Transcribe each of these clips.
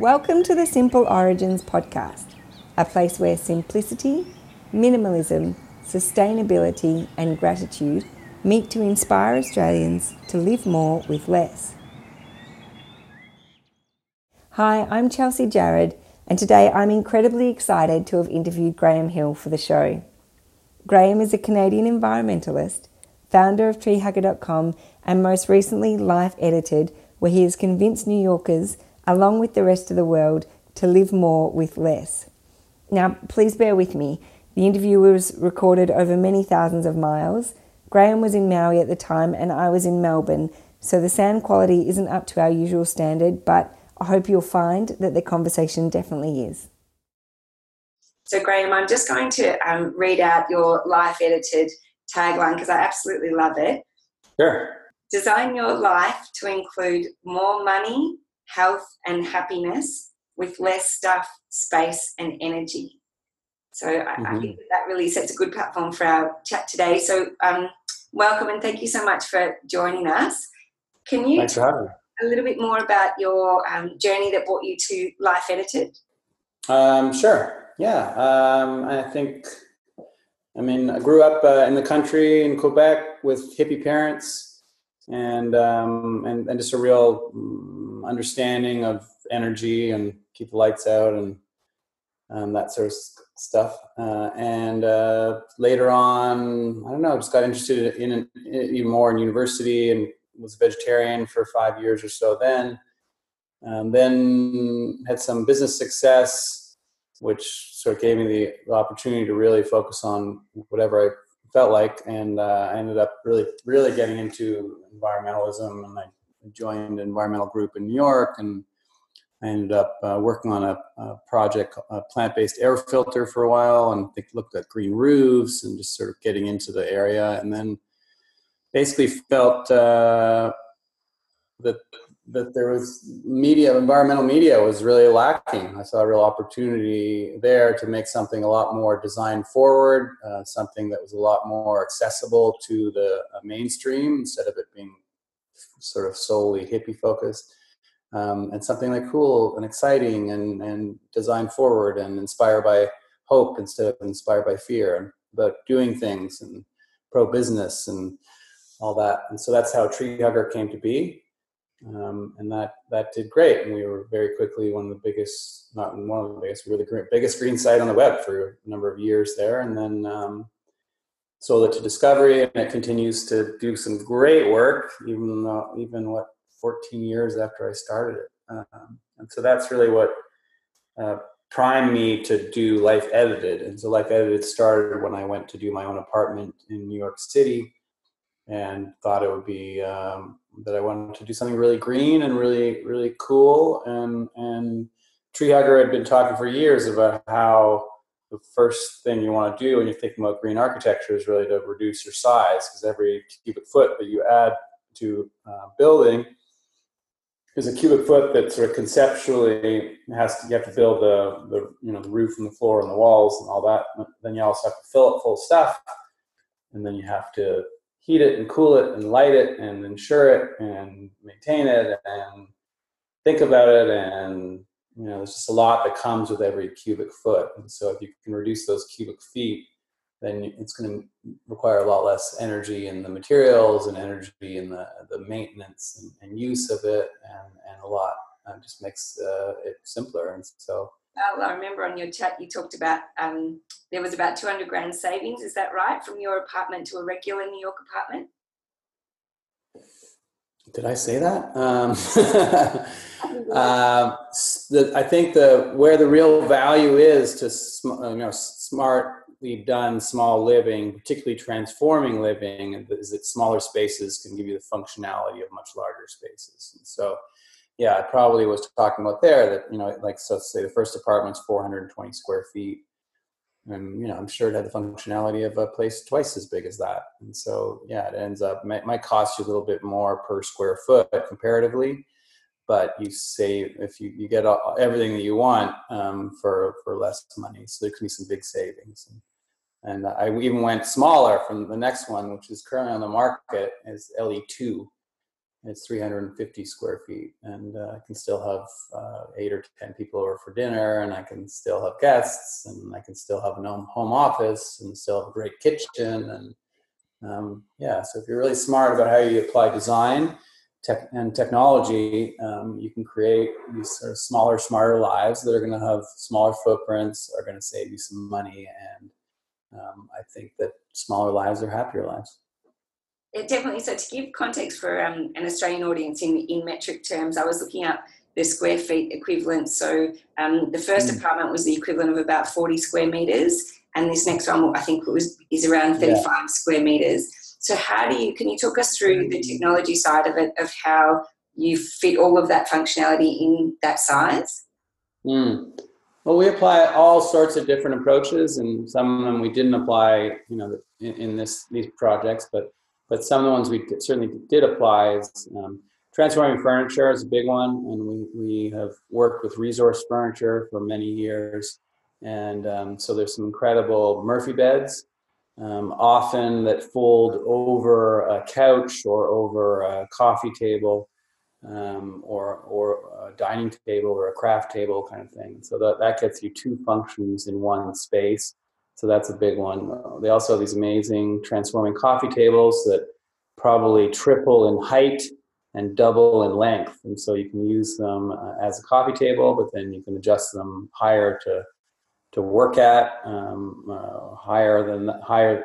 Welcome to the Simple Origins podcast, a place where simplicity, minimalism, sustainability and gratitude meet to inspire Australians to live more with less. Hi, I'm Chelsea Jared, and today I'm incredibly excited to have interviewed Graham Hill for the show. Graham is a Canadian environmentalist, founder of treehugger.com, and most recently Life Edited, where he has convinced New Yorkers, along with the rest of the world, to live more with less. Now, please bear with me. The interview was recorded over many thousands of miles. Graham was in Maui at the time, and I was in Melbourne, so the sound quality isn't up to our usual standard, but I hope you'll find that the conversation definitely is. So, Graham, I'm just going to read out your Life Edited tagline because I absolutely love it. Sure. Design your life to include more money, health and happiness with less stuff, space and energy. So I think that really sets a good platform for our chat today. So welcome and thank you so much for joining us. Can you tell us a little bit more about your journey that brought you to Life Edited? Sure, yeah. I grew up in the country in Quebec with hippie parents and just a real understanding of energy and keep the lights out and that sort of stuff. And later on, just got interested in even more in university and was a vegetarian for 5 years or so then. Then had some business success, which sort of gave me the opportunity to really focus on whatever I felt like. And I ended up really, really getting into environmentalism, and I joined an environmental group in New York, and I ended up working on a project, a plant-based air filter for a while, and I looked at green roofs and just sort of getting into the area, and then basically felt that there was environmental media was really lacking. I saw a real opportunity there to make something a lot more design forward, something that was a lot more accessible to the mainstream instead of it being sort of solely hippie focused. And something like cool and exciting and design forward and inspired by hope instead of inspired by fear, and about doing things and pro-business and all that. And so that's how Tree Hugger came to be. And that did great. And we were very quickly the biggest green site on the web for a number of years there. And then sold it to Discovery, and it continues to do some great work, even 14 years after I started it. And so that's really what primed me to do Life Edited. And so Life Edited started when I went to do my own apartment in New York City and thought it would be that I wanted to do something really green and really, really cool. And Tree Hugger had been talking for years about how the first thing you want to do when you're thinking about green architecture is really to reduce your size, because every cubic foot that you add to a building is a cubic foot that sort of conceptually you have to build the roof and the floor and the walls and all that. But then you also have to fill it full of stuff, and then you have to heat it and cool it and light it and insure it and maintain it and think about it, and there's just a lot that comes with every cubic foot. And so if you can reduce those cubic feet, then it's going to require a lot less energy in the materials and energy in the maintenance and use of it, and a lot. It just makes it simpler. And so, well, I remember on your chat you talked about there was about $200,000 savings. Is that right, from your apartment to a regular New York apartment? Did I say that? I think where the real value is to smart. We've done small living, particularly transforming living, is that smaller spaces can give you the functionality of much larger spaces. And so, yeah, I probably was talking about there that, so say the first apartment's 420 square feet. And, I'm sure it had the functionality of a place twice as big as that. And so, yeah, it ends up, might cost you a little bit more per square foot comparatively, but you save if you get everything that you want for less money. So there can be some big savings. And I even went smaller from the next one, which is currently on the market as LE2, It's 350 square feet, and I can still have 8 or 10 people over for dinner, and I can still have guests, and I can still have an home office, and still have a great kitchen. And yeah, so if you're really smart about how you apply design and technology, you can create these sort of smaller, smarter lives that are going to have smaller footprints, are going to save you some money, and I think that smaller lives are happier lives. Yeah, definitely. So to give context for an Australian audience, in metric terms, I was looking up the square feet equivalent. So the first apartment was the equivalent of about 40 square metres, and this next one, I think, is around 35 square metres. So how do you, can you talk us through the technology side of it, of how you fit all of that functionality in that size? Well, we apply all sorts of different approaches, and some of them we didn't apply, you know, in these projects, but some of the ones we certainly did apply is transforming furniture is a big one, and we have worked with Resource Furniture for many years, and so there's some incredible Murphy beds, often that fold over a couch or over a coffee table, or a dining table or a craft table kind of thing. So that gets you two functions in one space. So that's a big one. They also have these amazing transforming coffee tables that probably triple in height and double in length. And so you can use them as a coffee table, but then you can adjust them higher to work at, higher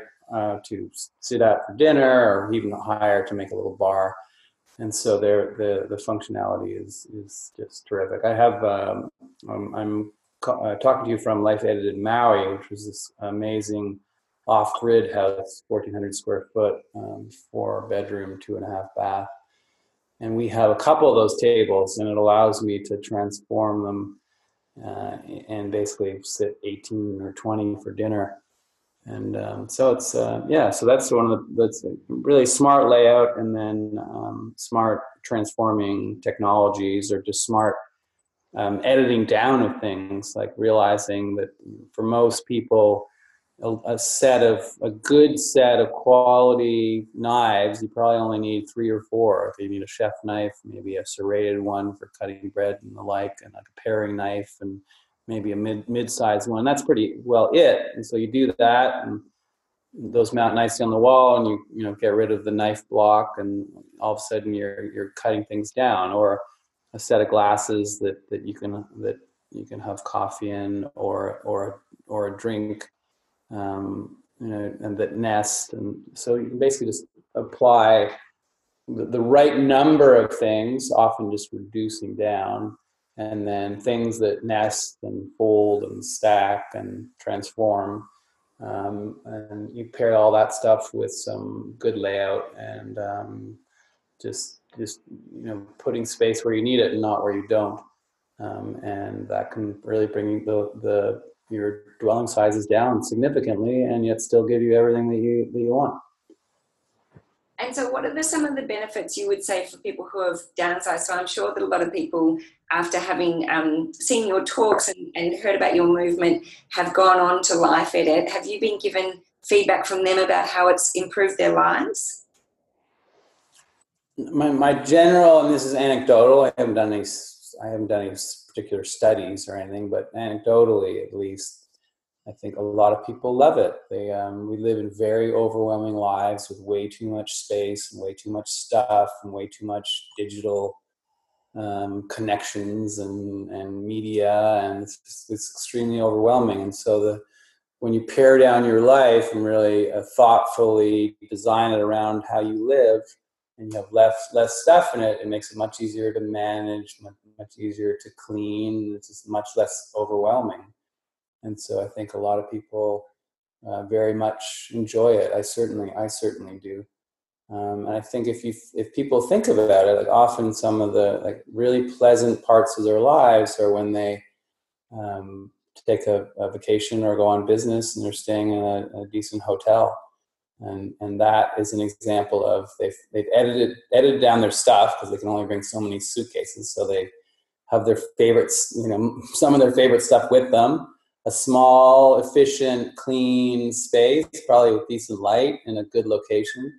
to sit at for dinner, or even higher to make a little bar. And so the functionality is just terrific. I have I'm talking to you from Life Edited Maui, which was this amazing off-grid house, 1,400 square foot, 4-bedroom, 2.5 bath. And we have a couple of those tables, and it allows me to transform them and basically sit 18 or 20 for dinner. And so it's, yeah, so that's one of the, that's a really smart layout, and then smart transforming technologies, or just smart editing down of things, like realizing that for most people, a good set of quality knives, you probably only need 3 or 4. If you need a chef knife, maybe a serrated one for cutting bread and the like, and like a paring knife, and maybe a mid-sized one. That's pretty well it. And so you do that, and those mount nicely on the wall, and you get rid of the knife block, and all of a sudden you're cutting things down, or a set of glasses that you can have coffee in, or a drink, and that nest. And so you can basically just apply the right number of things, often just reducing down, and then things that nest and fold and stack and transform. And you pair all that stuff with some good layout, and just putting space where you need it and not where you don't, and that can really bring your dwelling sizes down significantly, and yet still give you everything that you want. And so, what are some of the benefits you would say for people who have downsized? So, I'm sure that a lot of people, after having seen your talks and heard about your movement, have gone on to Life Edit. Have you been given feedback from them about how it's improved their lives? My general, and this is anecdotal, I haven't done any particular studies or anything, but anecdotally, at least, I think a lot of people love it. They we live in very overwhelming lives with way too much space and way too much stuff and way too much digital connections and media, and it's extremely overwhelming. And so when you pare down your life and really thoughtfully design it around how you live, and you have less stuff in it, it makes it much easier to manage, much easier to clean. It's just much less overwhelming. And so I think a lot of people very much enjoy it. I certainly do. And I think if people think about it, like often some of the like really pleasant parts of their lives are when they take a vacation or go on business, and they're staying in a decent hotel. And that is an example of they've edited down their stuff, because they can only bring so many suitcases. So they have their favorites, some of their favorite stuff with them. A small, efficient, clean space, probably with decent light and a good location.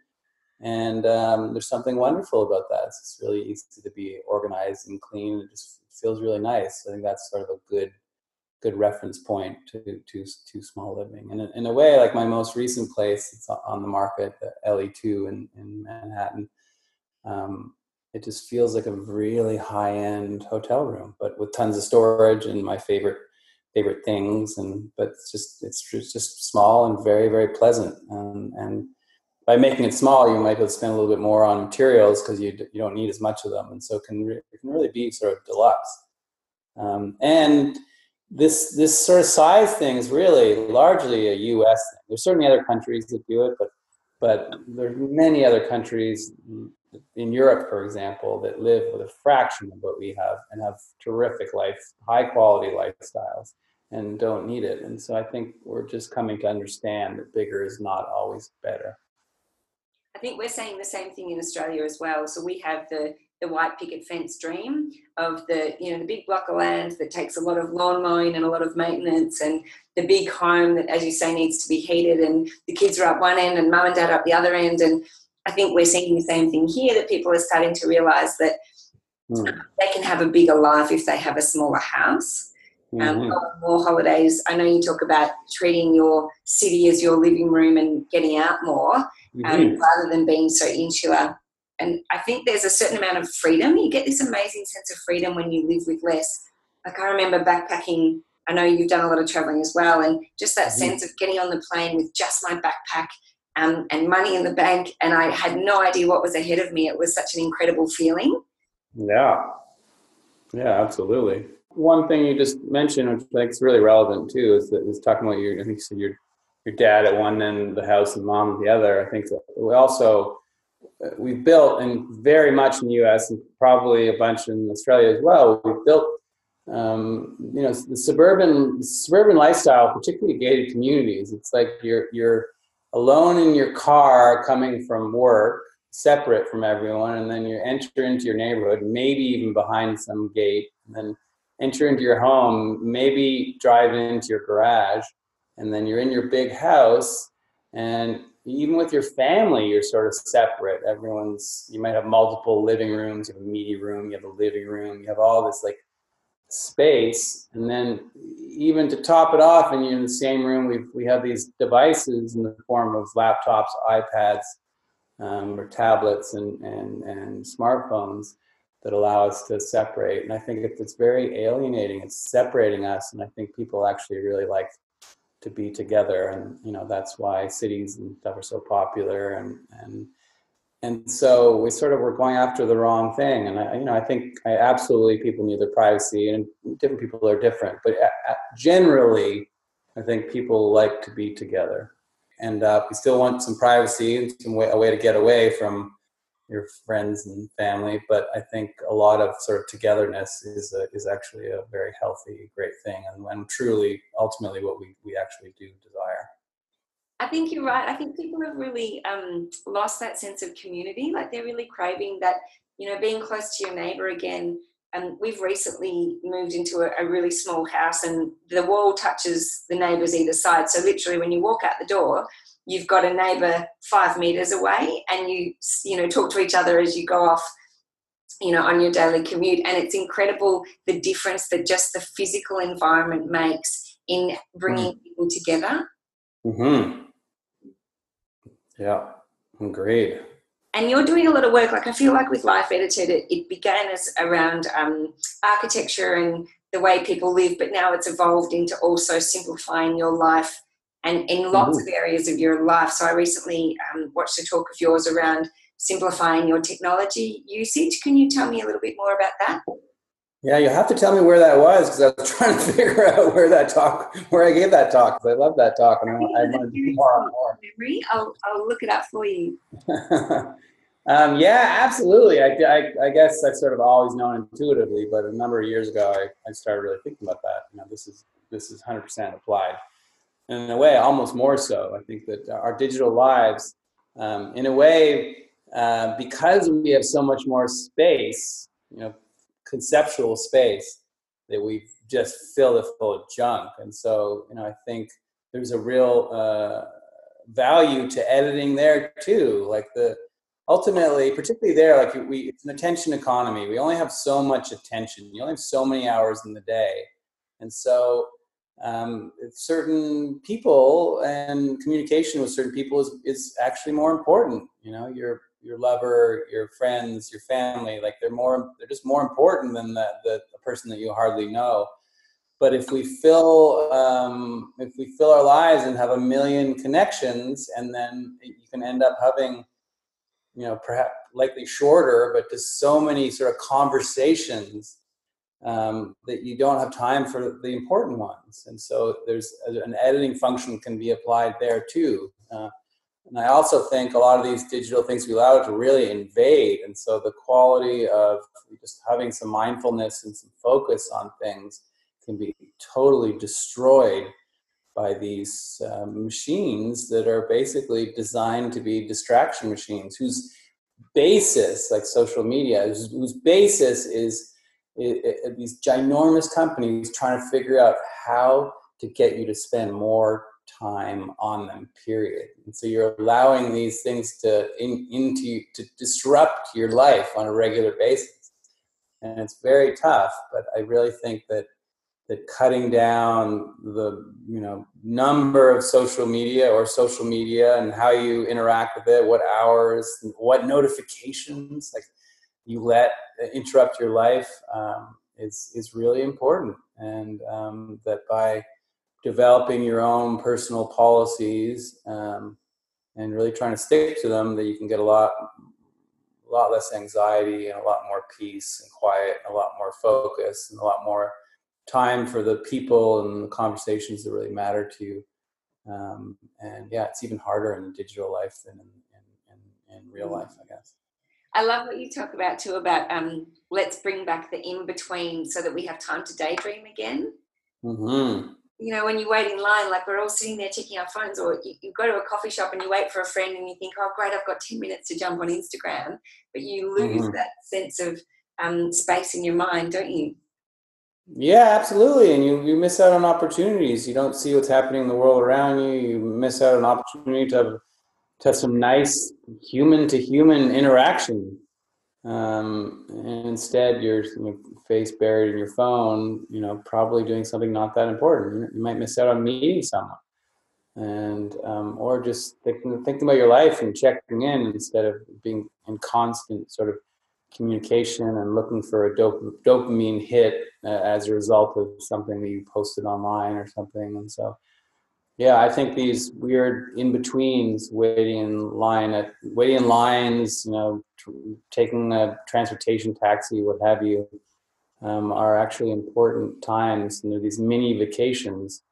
And there's something wonderful about that. It's really easy to be organized and clean. It just feels really nice. I think that's sort of a good reference point to small living. And in a way, like my most recent place, it's on the market, the LE2 in Manhattan. It just feels like a really high-end hotel room, but with tons of storage and my favorite things. And but it's just small and very, very pleasant. And by making it small, you might be able to spend a little bit more on materials because you don't need as much of them, and so it can really be sort of deluxe. And this sort of size thing is really largely a U.S. thing. There's certainly other countries that do it, but there's many other countries in Europe, for example, that live with a fraction of what we have and have terrific life, high-quality lifestyles, and don't need it. And so I think we're just coming to understand that bigger is not always better. I think we're saying the same thing in Australia as well. So we have the white picket fence dream of the big block of land that takes a lot of lawn mowing and a lot of maintenance, and the big home that, as you say, needs to be heated, and the kids are up one end and mum and dad up the other end. And I think we're seeing the same thing here, that people are starting to realise that they can have a bigger life if they have a smaller house. More holidays. I know you talk about treating your city as your living room and getting out more rather than being so insular. And I think there's a certain amount of freedom. You get this amazing sense of freedom when you live with less. Like I remember backpacking. I know you've done a lot of travelling as well, and just that sense of getting on the plane with just my backpack and money in the bank, and I had no idea what was ahead of me. It was such an incredible feeling. Yeah, absolutely. One thing you just mentioned, which I think is really relevant too, is talking about your, I think you said your dad at one end of the house and mom at the other. I think that we also... we've built, and very much in the U.S. and probably a bunch in Australia as well, we've built, the suburban lifestyle, particularly gated communities. It's like you're alone in your car coming from work, separate from everyone, and then you enter into your neighborhood, maybe even behind some gate, and then enter into your home, maybe drive into your garage, and then you're in your big house, and even with your family, you're sort of separate. You might have multiple living rooms, you have a media room, you have a living room, you have all this like space. And then even to top it off, and you're in the same room, we have these devices in the form of laptops, iPads, or tablets and smartphones that allow us to separate. And I think it's very alienating, it's separating us. And I think people actually really like to be together, and that's why cities and stuff are so popular, and so we sort of were going after the wrong thing. And I think absolutely people need their privacy, and different people are different, but generally I think people like to be together, and we still want some privacy and a way to get away from your friends and family, but I think a lot of sort of togetherness is actually a very healthy, great thing, and truly, ultimately, what we actually do desire. I think you're right. I think people have really lost that sense of community. Like they're really craving that, being close to your neighbour again. And we've recently moved into a really small house, and the wall touches the neighbours either side. So literally, when you walk out the door, you've got a neighbour 5 metres away, and you talk to each other as you go off, on your daily commute. And it's incredible the difference that just the physical environment makes in bringing people together. Yeah, agreed. And you're doing a lot of work. Like I feel like with Life Edited, it began as around architecture and the way people live, but now it's evolved into also simplifying your life and in lots of areas of your life. So I recently watched a talk of yours around simplifying your technology usage. Can you tell me a little bit more about that? Yeah, you'll have to tell me where that was, because I was trying to figure out where I gave that talk, because I love that talk, and I want to do more. Memory? I'll look it up for you. Yeah, absolutely. I guess I've sort of always known intuitively, but a number of years ago, I started really thinking about that. This is 100% applied. In a way, almost more so. I think that our digital lives, in a way, because we have so much more space, conceptual space, that we just fill it full of junk. And so, I think there's a real value to editing there too. Like ultimately, particularly there, like it's an attention economy. We only have so much attention. You only have so many hours in the day. And so certain people and communication with certain people is actually more important. You know, your lover, your friends, your family, like they're just more important than the person that you hardly know. But if we fill our lives and have a million connections, and then you can end up having, you know, perhaps likely shorter, but just so many sort of conversations that you don't have time for the important ones. And so there's an editing function can be applied there too. And I also think a lot of these digital things we allow it to really invade. And so the quality of just having some mindfulness and some focus on things can be totally destroyed by these machines that are basically designed to be distraction machines, whose basis, like social media, whose basis is these ginormous companies trying to figure out how to get you to spend more time on them, period. And so you're allowing these things to disrupt your life on a regular basis. And it's very tough, but I really think that cutting down the, you know, number of social media and how you interact with it, what hours, what notifications like you let interrupt your life is really important. And that by developing your own personal policies and really trying to stick to them, that you can get a lot less anxiety and a lot more peace and quiet, and a lot more focus and a lot more time for the people and the conversations that really matter to you. And yeah, it's even harder in digital life than in real life, I guess. I love what you talk about too, about let's bring back the in-between so that we have time to daydream again. Mm-hmm. You know, when you wait in line, like we're all sitting there checking our phones, or you go to a coffee shop and you wait for a friend and you think, oh great, I've got 10 minutes to jump on Instagram, but you lose mm-hmm. that sense of space in your mind, don't you? Yeah, absolutely. And you miss out on opportunities. You don't see what's happening in the world around you. You miss out on opportunity to have some nice human-to-human interaction. And instead, you're face buried in your phone, you know, probably doing something not that important. You might miss out on meeting someone, and or just thinking about your life and checking in instead of being in constant sort of communication and looking for a dopamine hit as a result of something that you posted online or something. And so, yeah, I think these weird in-betweens, waiting in lines, you know, taking a transportation taxi, what have you, are actually important times. And they're these mini vacations,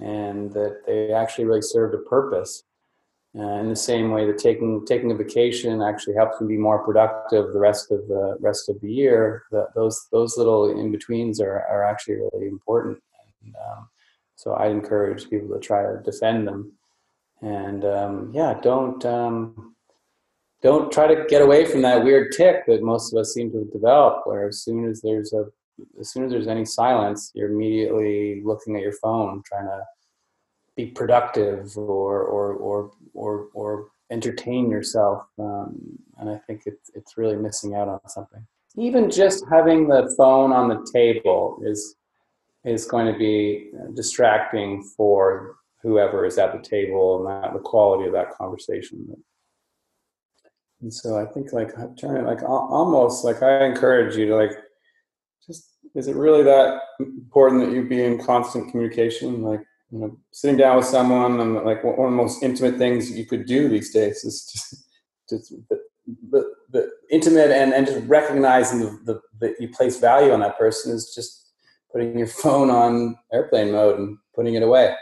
and that they actually really served a purpose. In the same way that taking a vacation actually helps me be more productive the rest of the year, those little in-betweens are actually really important. And, so I'd encourage people to try to defend them. And don't try to get away from that weird tick that most of us seem to develop, where as soon as there's any silence, you're immediately looking at your phone, trying to be productive or entertain yourself. And I think it's really missing out on something. Even just having the phone on the table is going to be distracting for whoever is at the table, and the quality of that conversation. And so I think I encourage you to is it really that important that you be in constant communication? You know, sitting down with someone, and one of the most intimate things you could do these days is just the intimate and just recognizing that you place value on that person is just putting your phone on airplane mode and putting it away.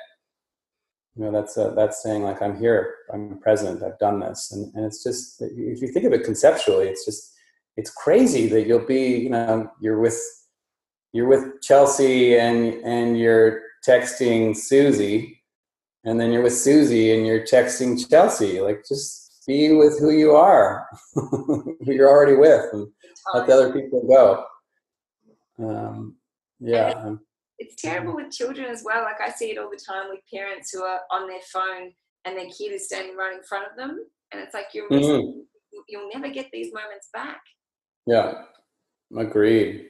You know, that's saying I'm here, I'm present, I've done this, and it's just, if you think of it conceptually, it's crazy that you'll be, you know, you're with Chelsea and you're texting Susie, and then you're with Susie and you're texting Chelsea. Just be with who you are, who you're already with, and let the other people go. Yeah. It's terrible with children as well. I see it all the time with parents who are on their phone and their kid is standing right in front of them, and it's like you're missing mm-hmm. you'll never get these moments back. Yeah, agreed.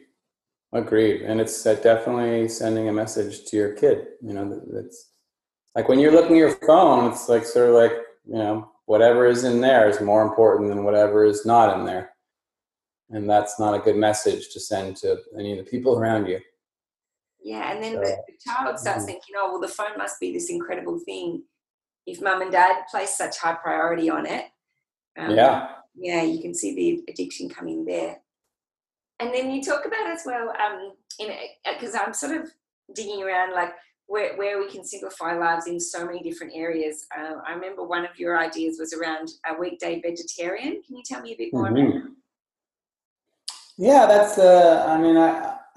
Agreed. And it's definitely sending a message to your kid. You know, that's like when you're looking at your phone, it's like sort of like, you know, whatever is in there is more important than whatever is not in there. And that's not a good message to send to any of the people around you. Yeah. And then the child starts thinking, oh, well, the phone must be this incredible thing. If mum and dad place such high priority on it. Yeah, you can see the addiction coming there. And then you talk about as well, because I'm sort of digging around like where we can simplify lives in so many different areas. I remember one of your ideas was around a weekday vegetarian. Can you tell me a bit more about that? Yeah, that's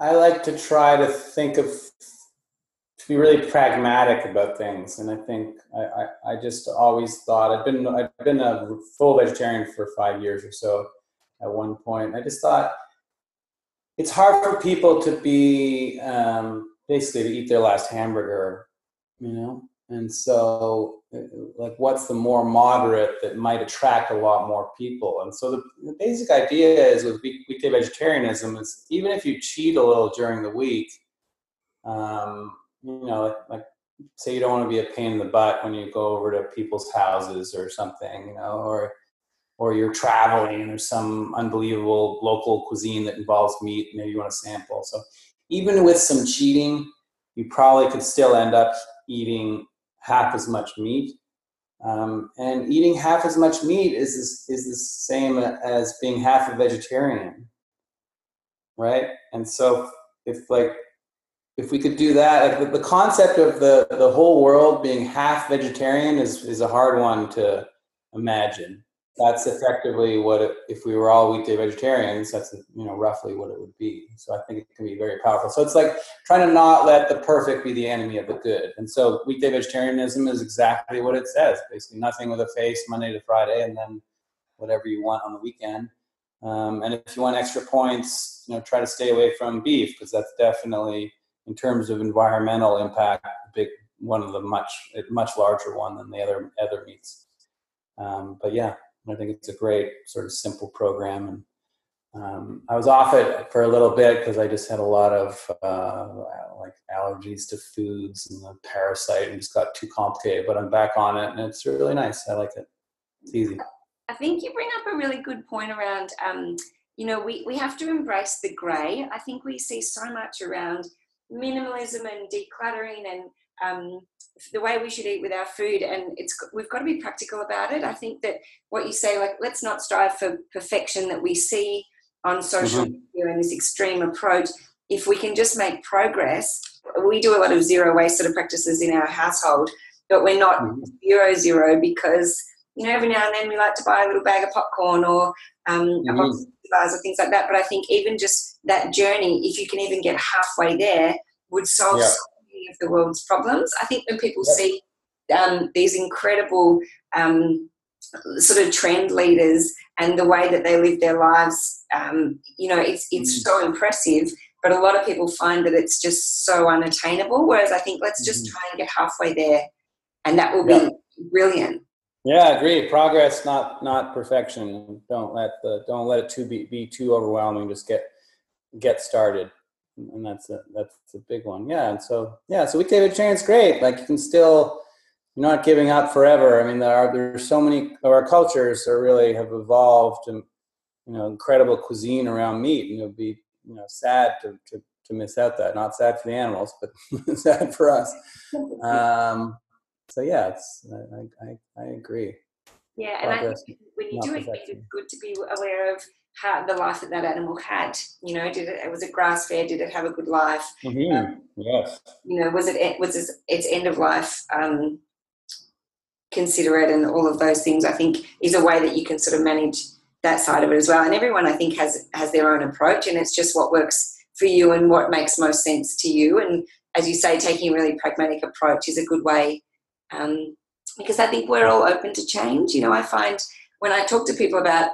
I like to try to think of, to be really pragmatic about things. And I think I just always thought, I've been a full vegetarian for 5 years or so at one point. I just thought, it's hard for people to be basically to eat their last hamburger, you know? And so like, what's the more moderate that might attract a lot more people? And so the basic idea is with weekday vegetarianism is even if you cheat a little during the week, you know, like say you don't want to be a pain in the butt when you go over to people's houses or something, you know, or you're traveling and there's some unbelievable local cuisine that involves meat, maybe you want to sample. So even with some cheating, you probably could still end up eating half as much meat. And eating half as much meat is the same as being half a vegetarian, right? And so if we could do that, like the concept of the whole world being half vegetarian is a hard one to imagine. That's effectively what if we were all weekday vegetarians, that's, you know, roughly what it would be. So I think it can be very powerful. So it's like trying to not let the perfect be the enemy of the good. And so weekday vegetarianism is exactly what it says. Basically nothing with a face Monday to Friday and then whatever you want on the weekend. And if you want extra points, you know, try to stay away from beef because that's definitely, in terms of environmental impact, much larger one than the other meats. But yeah. I think it's a great sort of simple program. And I was off it for a little bit because I just had a lot of allergies to foods and the parasite and just got too complicated, but I'm back on it and it's really nice. I like it. It's easy. I think you bring up a really good point around, you know, we have to embrace the gray. I think we see so much around minimalism and decluttering and the way we should eat with our food, and we've got to be practical about it. I think that what you say, like, let's not strive for perfection that we see on social media and this extreme approach. If we can just make progress, we do a lot of zero waste sort of practices in our household, but we're not zero because, you know, every now and then we like to buy a little bag of popcorn or a box of bars or things like that. But I think even just that journey, if you can even get halfway there, would solve of the world's problems. I think when people see these incredible sort of trend leaders and the way that they live their lives, you know, it's so impressive, but a lot of people find that it's just so unattainable, whereas I think let's just try and get halfway there and that will be brilliant. Yeah, I agree. Progress, not perfection. Don't let it be too overwhelming. Just get started. And that's a big one. Yeah. And so weekday vegetarian's great. Like you can still, you're not giving up forever. I mean, there are so many of our cultures that really have evolved and, you know, incredible cuisine around meat. And it would be, you know, sad to miss out that, not sad for the animals, but sad for us. So yeah, I agree. Yeah. And I think when you do it, it's good to be aware of how the life that animal had, you know, was it grass-fed? Did it have a good life? Yes. You know, was its end of life considerate, and all of those things, I think, is a way that you can sort of manage that side of it as well. And everyone, I think, has their own approach, and it's just what works for you and what makes most sense to you. And as you say, taking a really pragmatic approach is a good way because I think we're all open to change. You know, I find when I talk to people about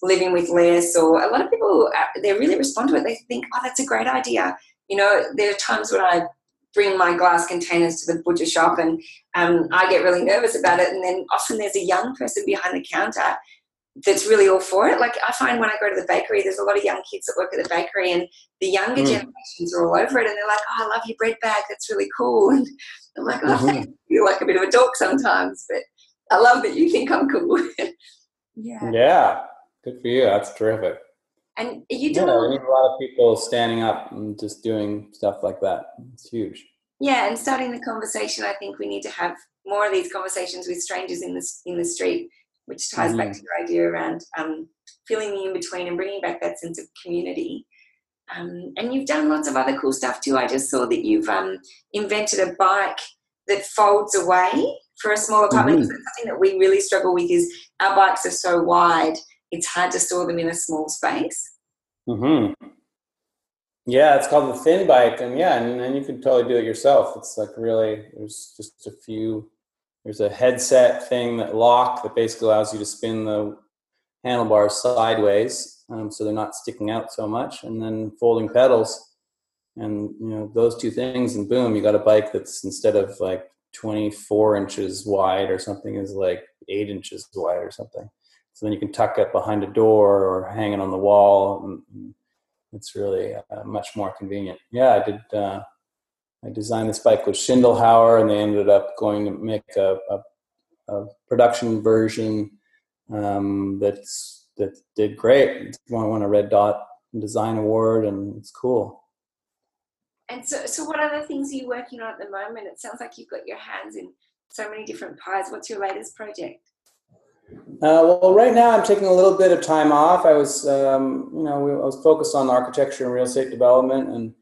living with less, or a lot of people, they really respond to it. They think, oh, that's a great idea. You know, there are times when I bring my glass containers to the butcher shop and I get really nervous about it, and then often there's a young person behind the counter that's really all for it. Like I find when I go to the bakery, there's a lot of young kids that work at the bakery, and the younger generations are all over it, and they're like, oh, I love your bread bag, that's really cool. And I'm like, oh, thanks. You're like a bit of a dork sometimes, but I love that you think I'm cool. Yeah. Good for you. That's terrific. And you do we need a lot of people standing up and just doing stuff like that. It's huge. Yeah, and starting the conversation. I think we need to have more of these conversations with strangers in the street, which ties back to your idea around feeling the in-between and bringing back that sense of community. And you've done lots of other cool stuff too. I just saw that you've invented a bike that folds away for a small apartment. Mm-hmm. Something that we really struggle with is our bikes are so wide, it's hard to store them in a small space. Mm-hmm. Yeah, it's called the Thin Bike, and you can totally do it yourself. It's like really, there's just a few. There's a headset thing that basically allows you to spin the handlebars sideways, so they're not sticking out so much, and then folding pedals, and those two things, and boom, you got a bike that's, instead of like 24 inches wide or something, is like 8 inches wide or something. So then you can tuck it behind a door or hang it on the wall, and it's really much more convenient. Yeah, I designed this bike with Schindelhauer, and they ended up going to make a production version that did great. It won a Red Dot Design Award, and it's cool. And so what other things are you working on at the moment? It sounds like you've got your hands in so many different pies. What's your latest project? Well, right now I'm taking a little bit of time off. I was, I was focused on architecture and real estate development, and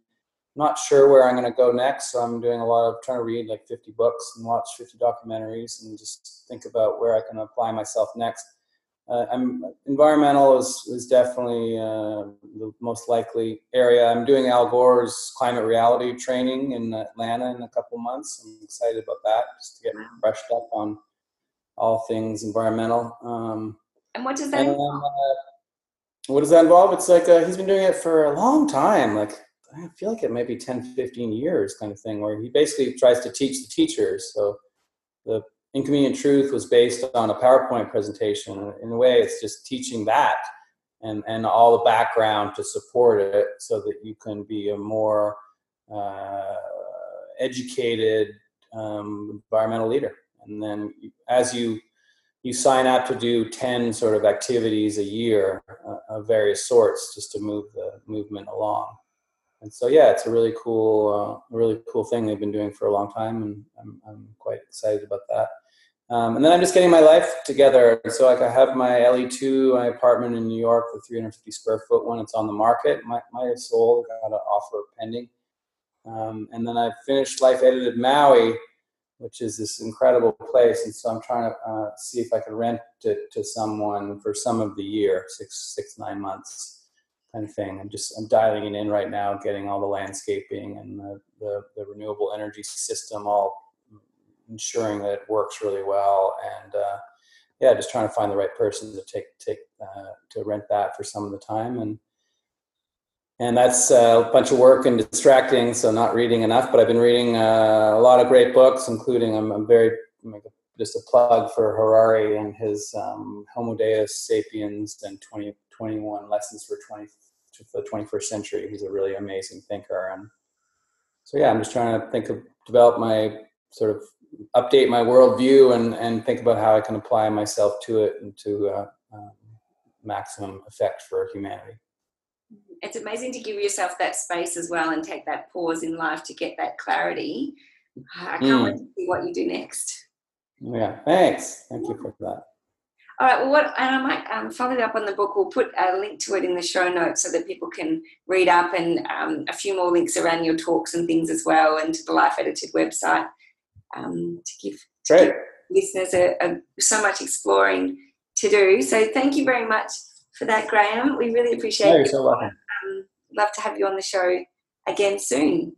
not sure where I'm going to go next. So I'm doing a lot of trying to read like 50 books and watch 50 documentaries and just think about where I can apply myself next. Environmental is definitely the most likely area. I'm doing Al Gore's climate reality training in Atlanta in a couple months. I'm excited about that, just to get brushed up on all things environmental. And what does that involve? What does that involve? It's like he's been doing it for a long time, like I feel like it might be 10, 15 years kind of thing, where he basically tries to teach the teachers. So the Inconvenient Truth was based on a PowerPoint presentation. In a way, it's just teaching that and all the background to support it so that you can be a more educated environmental leader. And then as you sign up to do 10 sort of activities a year of various sorts just to move the movement along. And so, yeah, it's a really cool thing they've been doing for a long time, and I'm quite excited about that. And then I'm just getting my life together. So, like, I have my LE2, my apartment in New York, the 350 square foot one. It's on the market. My soul got an offer pending. And then I finished Life Edited Maui, which is this incredible place. And so I'm trying to see if I could rent it to someone for some of the year, 6, 9 months. Kind of thing. I'm dialing it in right now, getting all the landscaping and the renewable energy system, all ensuring that it works really well, and just trying to find the right person to take to rent that for some of the time, and that's a bunch of work and distracting, so not reading enough. But I've been reading a lot of great books, including just a plug for Harari and his Homo Deus, Sapiens, and 21 Lessons for the 21st Century. He's a really amazing thinker. And so, yeah, I'm just trying to develop my sort of update my worldview and think about how I can apply myself to it and to maximum effect for humanity. It's amazing to give yourself that space as well and take that pause in life to get that clarity. I can't wait to see what you do next. Yeah, thanks. Thank you for that. All right, and I might follow it up on the book. We'll put a link to it in the show notes so that people can read up, and a few more links around your talks and things as well, and to the Life Edited website to give listeners so much exploring to do. So thank you very much for that, Graham. We really appreciate it. You're so welcome. Love to have you on the show again soon.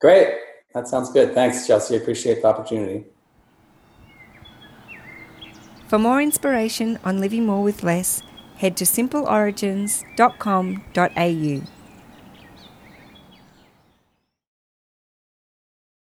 Great. That sounds good. Thanks, Chelsea. I appreciate the opportunity. For more inspiration on living more with less, head to simpleorigins.com.au.